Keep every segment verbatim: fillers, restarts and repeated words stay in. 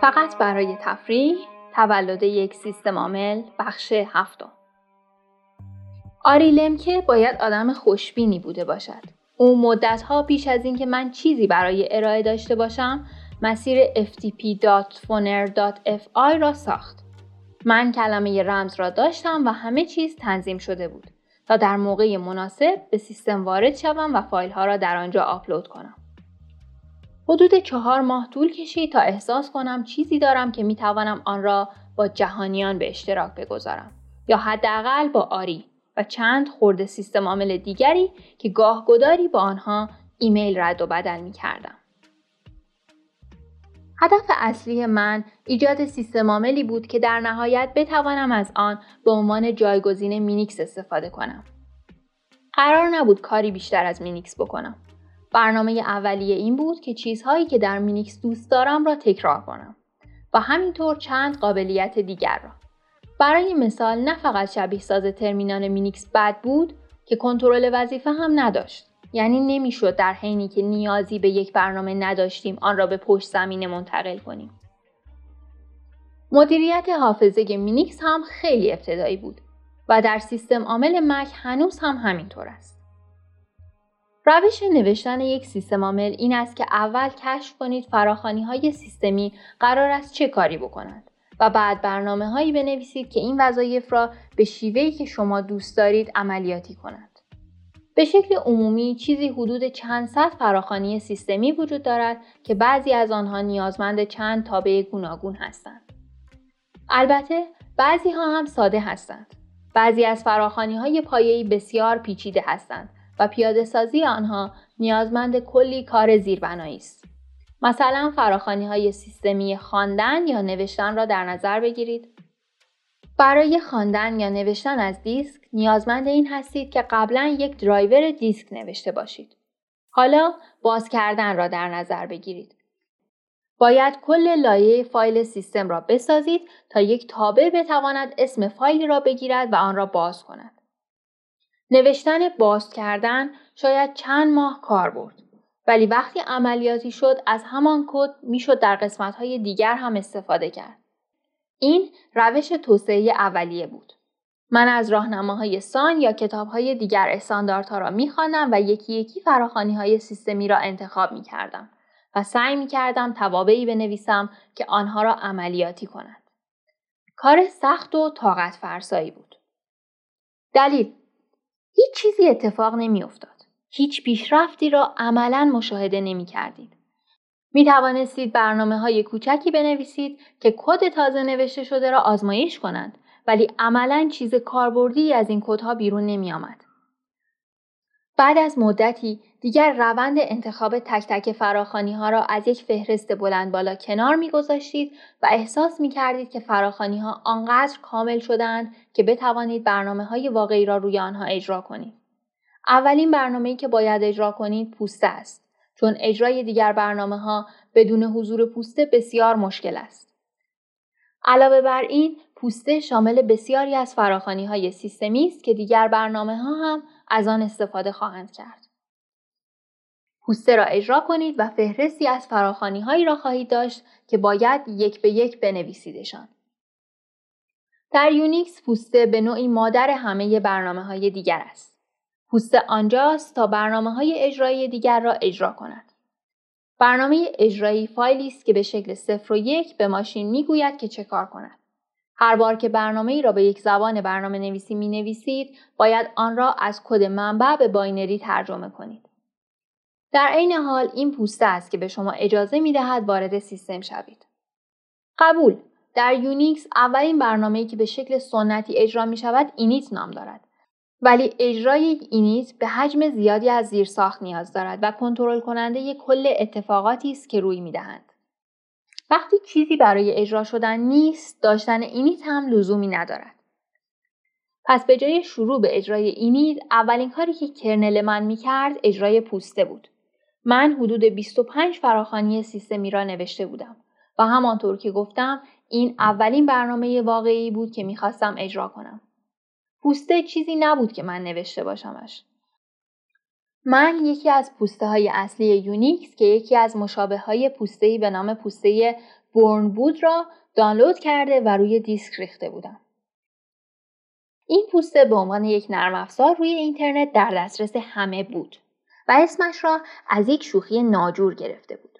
فقط برای تفریح تولد یک سیستم عامل بخش هفتم. آری لمکه باید آدم خوشبینی بوده باشد. اون مدت‌ها پیش از اینکه من چیزی برای ارائه داشته باشم مسیر اف تی پی دات فونر دات اف آی را ساخت. من کلمه رمز را داشتم و همه چیز تنظیم شده بود تا در موقع مناسب به سیستم وارد شوم و فایل‌ها را در آنجا آپلود کنم. حدود چهار ماه طول کشید تا احساس کنم چیزی دارم که میتوانم آن را با جهانیان به اشتراک بگذارم یا حداقل با آری و چند خرده سیستم عامل دیگری که گاه گداری با آنها ایمیل رد و بدل میکردم. هدف اصلی من ایجاد سیستم عاملی بود که در نهایت بتوانم از آن به عنوان جایگزین مینیکس استفاده کنم. قرار نبود کاری بیشتر از مینیکس بکنم. برنامه اولیه این بود که چیزهایی که در مینیکس دوست دارم را تکرار کنم و همینطور چند قابلیت دیگر را. برای مثال نه فقط شبیه ساز ترمینال مینیکس بد بود که کنترل وظیفه هم نداشت. یعنی نمیشد در حینی که نیازی به یک برنامه نداشتیم آن را به پشت زمینه منتقل کنیم. مدیریت حافظه مینیکس هم خیلی ابتدایی بود و در سیستم عامل مک هنوز هم همینطور است. روش نوشتن یک سیستم عامل این است که اول کشف کنید فراخوانی‌های سیستمی قرار است چه کاری بکنند و بعد برنامه‌هایی بنویسید که این وظایف را به شیوهی که شما دوست دارید عملیاتی کنند. به شکل عمومی چیزی حدود چند صد فراخوانی سیستمی وجود دارد که بعضی از آنها نیازمند چند تابع گوناگون هستند. البته بعضی ها هم ساده هستند. بعضی از فراخوانی های پایه‌ای بسیار پیچیده هستند و پیاده سازی آنها نیازمند کلی کار زیربنایی است. مثلا فراخوانی های سیستمی خواندن یا نوشتن را در نظر بگیرید. برای خواندن یا نوشتن از دیسک نیازمند این هستید که قبلا یک درایور دیسک نوشته باشید. حالا باز کردن را در نظر بگیرید. باید کل لایه فایل سیستم را بسازید تا یک تابع بتواند اسم فایلی را بگیرد و آن را باز کند. نوشتن باز کردن شاید چند ماه کار برد، ولی وقتی عملیاتی شد از همان کد میشد در قسمت‌های دیگر هم استفاده کرد. این روش توسعه اولیه بود. من از راهنماهای سان یا کتابهای دیگر استانداردها را می‌خواندم و یکی یکی فراخوانی‌های سیستمی را انتخاب می‌کردم و سعی می‌کردم توابعی بنویسم که آنها را عملیاتی کنند. کار سخت و طاقت فرسایی بود. دلیل: هیچ چیزی اتفاق نمی‌افتاد. هیچ پیشرفتی را عملاً مشاهده نمی‌کردید. می توانستید برنامه های کوچکی بنویسید که کد تازه نوشته شده را آزمایش کنند، ولی عملاً چیز کاربردی از این کدها بیرون نمی آمد. بعد از مدتی دیگر روند انتخاب تک تک فراخوانی ها را از یک فهرست بلند بالا کنار می گذاشتید و احساس می کردید که فراخوانی ها آنقدر کامل شدند که بتوانید برنامه های واقعی را روی آنها اجرا کنید. اولین برنامه‌ای که باید اجرا کنید پوسته است، چون اجرای دیگر برنامه‌ها بدون حضور پوسته بسیار مشکل است. علاوه بر این، پوسته شامل بسیاری از فراخوانی‌های سیستمی است که دیگر برنامه‌ها هم از آن استفاده خواهند کرد. پوسته را اجرا کنید و فهرستی از فراخوانی‌هایی را خواهید داشت که باید یک به یک بنویسیدشان. در یونیکس پوسته به نوعی مادر همه برنامه‌های دیگر است. پوسته آنجاست تا برنامه‌های اجرایی دیگر را اجرا کند. برنامه اجرایی فایلی است که به شکل صفر و یک به ماشین میگوید که چه کار کند. هر بار که برنامه‌ای را به یک زبان برنامه نویسی می نویسید، باید آن را از کد منبع به باینری ترجمه کنید. در عین حال این پوسته است که به شما اجازه می دهد وارد سیستم شوید. قبول. در یونیکس اولین برنامه‌ای که به شکل سنتی اجرا می شود اینیت نام دارد. ولی اجرای اینیت به حجم زیادی از زیرساخت نیاز دارد و کنترل کننده کل اتفاقاتی است که روی می‌دهند. وقتی چیزی برای اجرا شدن نیست، داشتن اینیت هم لزومی ندارد. پس به جای شروع به اجرای اینیت، اولین کاری که کرنل من می‌کرد اجرای پوسته بود. من حدود بیست و پنج فراخوانی سیستمی را نوشته بودم و همانطور که گفتم، این اولین برنامه واقعی بود که می‌خواستم اجرا کنم. پوسته چیزی نبود که من نوشته باشمش. من یکی از پوسته های اصلی یونیکس که یکی از مشابه های پوسته به نام پوسته بورن بود را دانلود کرده و روی دیسک ریخته بودم. این پوسته به عنوان یک نرم افزار روی اینترنت در دسترس همه بود و اسمش را از یک شوخی ناجور گرفته بود.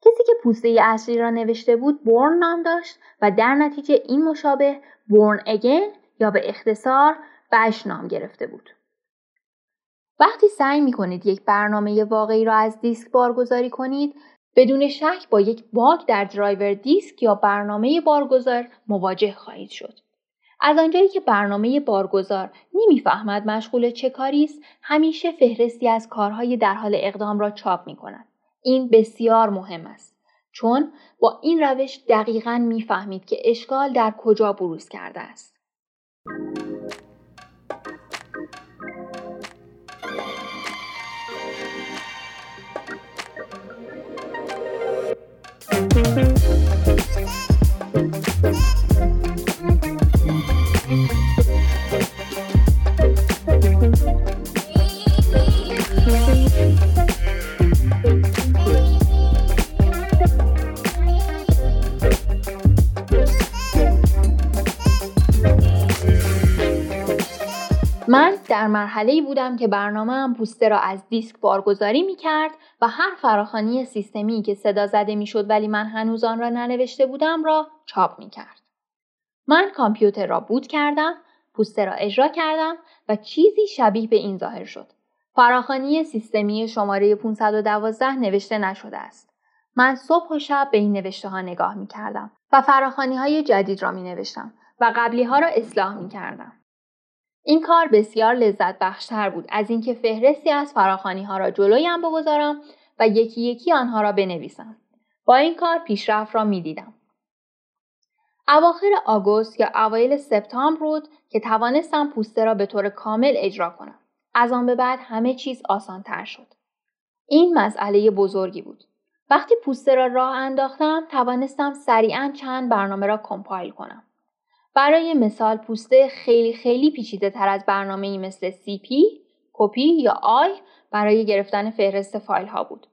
کسی که پوسته اصلی را نوشته بود بورن نام داشت و در نتیجه این مشابه بورن اگین یا به اختصار بش نام گرفته بود. وقتی سعی می‌کنید یک برنامه واقعی را از دیسک بارگذاری کنید، بدون شک با یک باگ در درایور دیسک یا برنامه بارگذار مواجه خواهید شد. از آنجایی که برنامه بارگذار نمی‌فهمد مشغول چه کاری است، همیشه فهرستی از کارهای در حال اقدام را چاپ می‌کند. این بسیار مهم است، چون با این روش دقیقاً می‌فهمید که اشکال در کجا بروز کرده است. من در مرحله‌ای بودم که برنامه‌ام پوسته را از دیسک بارگذاری می‌کرد و هر فراخوانی سیستمی که صدا زده می‌شد ولی من هنوز آن را ننوشته بودم را چاپ می‌کرد. من کامپیوتر را بوت کردم، پوسته را اجرا کردم و چیزی شبیه به این ظاهر شد: فراخوانی سیستمی شماره پانصد و دوازده نوشته نشده است. من صبح و شب به این نوشته‌ها نگاه می‌کردم و فراخوانی‌های جدید را می‌نوشتم و قبلی‌ها را اصلاح می‌کردم. این کار بسیار لذت بخشتر بود از اینکه فهرستی از فراخوانی ها را جلویم بگذارم و یکی یکی آنها را بنویسم. با این کار پیشرفت را می دیدم. اواخر آگوست یا اوایل سپتامبر بود که توانستم پوسته را به طور کامل اجرا کنم. از آن به بعد همه چیز آسان تر شد. این مسئله بزرگی بود. وقتی پوسته را راه انداختم توانستم سریعاً چند برنامه را کمپایل کنم. برای مثال پوسته خیلی خیلی پیچیده تر از برنامه‌ای مثل سی پی، کپی یا آی برای گرفتن فهرست فایل ها بود.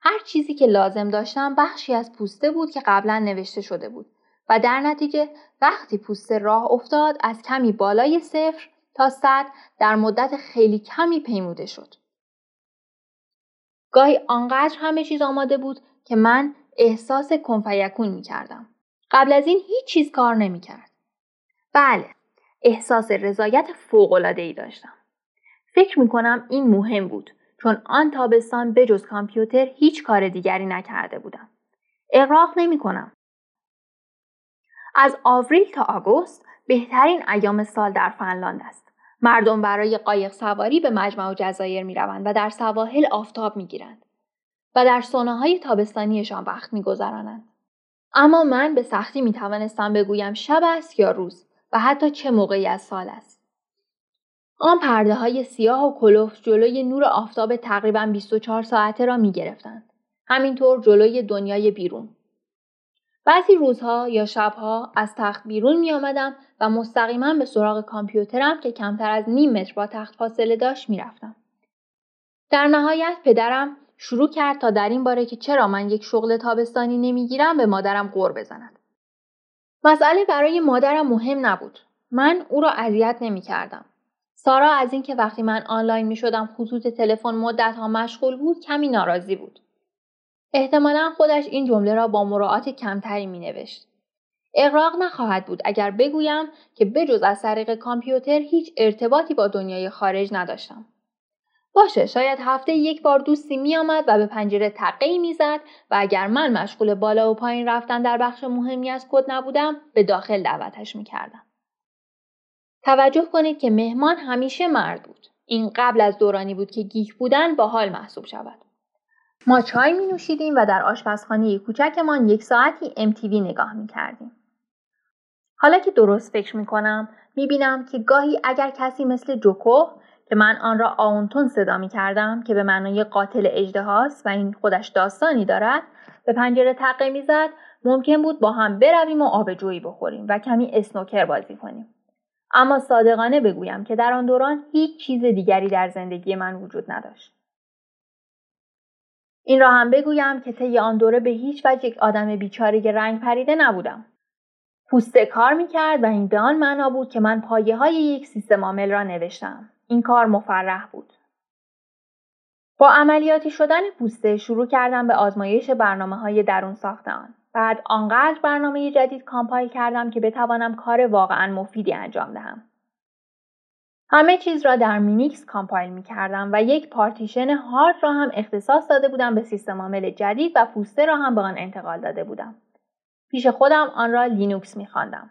هر چیزی که لازم داشتم بخشی از پوسته بود که قبلا نوشته شده بود و در نتیجه وقتی پوسته راه افتاد از کمی بالای صفر تا صد در مدت خیلی کمی پیموده شد. گاهی آنقدر همه چیز آماده بود که من احساس کنفیکون می کردم. قبل از این هیچ چیز کار نمی کرد. بله، احساس رضایت فوق‌العاده‌ای داشتم. فکر می‌کنم این مهم بود چون آن تابستان بجز کامپیوتر هیچ کار دیگری نکرده بودم. اغراق نمی‌کنم. از آوریل تا آگوست بهترین ایام سال در فنلاند است. مردم برای قایق سواری به مجمع جزایر می‌روند و در سواحل آفتاب می‌گیرند و در سونه‌های تابستانیشان وقت می‌گذرانند. اما من به سختی می‌توانستم بگویم شب است یا روز و حتی چه موقعی از سال است. آن پرده های سیاه و کلوف جلوی نور آفتاب تقریباً بیست و چهار ساعته را می گرفتند. همینطور جلوی دنیای بیرون. بعضی روزها یا شبها از تخت بیرون می آمدم و مستقیماً به سراغ کامپیوترم که کمتر از نیم متر با تخت فاصله داشت می رفتم. در نهایت پدرم شروع کرد تا در این باره که چرا من یک شغل تابستانی نمی گیرم به مادرم غر بزند. مسئله برای مادرم مهم نبود. من او را اذیت نمی کردم. سارا از اینکه وقتی من آنلاین می شدم خطوط تلفن مدت ها مشغول بود کمی ناراضی بود. احتمالاً خودش این جمله را با مراعات کمتری می نوشت. اغراق نخواهد بود اگر بگویم که بجز از طریق کامپیوتر هیچ ارتباطی با دنیای خارج نداشتم. باشه، شاید هفته یک بار دوستی می آمد و به پنجره تقی می زد و اگر من مشغول بالا و پایین رفتن در بخش مهمی از کد نبودم به داخل دعوتش می کردم. توجه کنید که مهمان همیشه مرد بود. این قبل از دورانی بود که گیک بودن باحال محسوب شود. ما چای می نوشیدیم و در آشپزخانه کوچکمان یک ساعتی ام تی وی نگاه می کردیم. حالا که درست فکر می کنم می بینم که گاهی اگر کسی مثل جوکو که من آن را آونتون صدا می کردم که به معنای قاتل اژدهاست و این خودش داستانی دارد به پنجره تقه می زد، ممکن بود با هم برویم و آبجویی بخوریم و کمی اسنوکر بازی کنیم. اما صادقانه بگویم که در آن دوران هیچ چیز دیگری در زندگی من وجود نداشت. این را هم بگویم که طی آن دوره به هیچ وجه یک آدم بیچاره رنگ پریده نبودم. پوسته کار میکرد و این به آن معنا بود که من پایه های یک سیستم عامل را نوشتم. این کار مفرح بود. با عملیاتی شدن پوسته شروع کردم به آزمایش برنامه های درون ساختن. بعد آنقدر برنامه جدید کامپایل کردم که بتوانم کار واقعا مفیدی انجام دهم. همه چیز را در مینیکس کامپایل می کردم و یک پارتیشن هارد را هم اختصاص داده بودم به سیستم عامل جدید و پوسته را هم به آن انتقال داده بودم. پیش خودم آن را لینوکس می خواندم.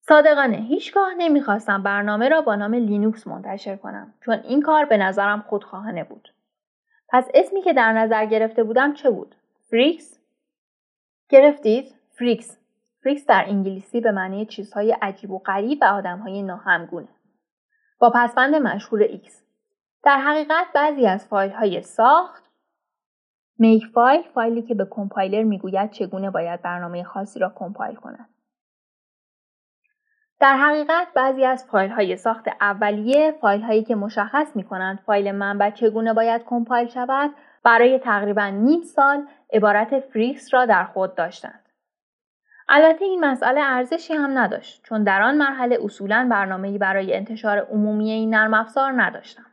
صادقانه هیچگاه نمی خواستم برنامه را با نام لینوکس منتشر کنم، چون این کار به نظرم خودخواهانه بود. پس اسمی که در نظر گرفته بودم چه بود؟ فریکس؟ گرفتید؟ فریکس. فریکس در انگلیسی به معنی چیزهای عجیب و غریب و آدمهای ناهمگونه. با پسوند مشهور ایکس. در حقیقت بعضی از فایل‌های ساخت، میک فایل، فایلی که به کمپایلر میگوید چگونه باید برنامه خاصی را کمپایل کند. در حقیقت بعضی از فایل‌های ساخت اولیه، فایل‌هایی که مشخص می‌کنند فایل منبع چگونه باید کمپایل شود، برای تقریباً نیم سال عبارت فریکس را در خود داشتند. البته این مسئله ارزشی هم نداشت، چون در آن مرحله اصولاً برنامه‌ای برای انتشار عمومی این نرم افزار نداشتم.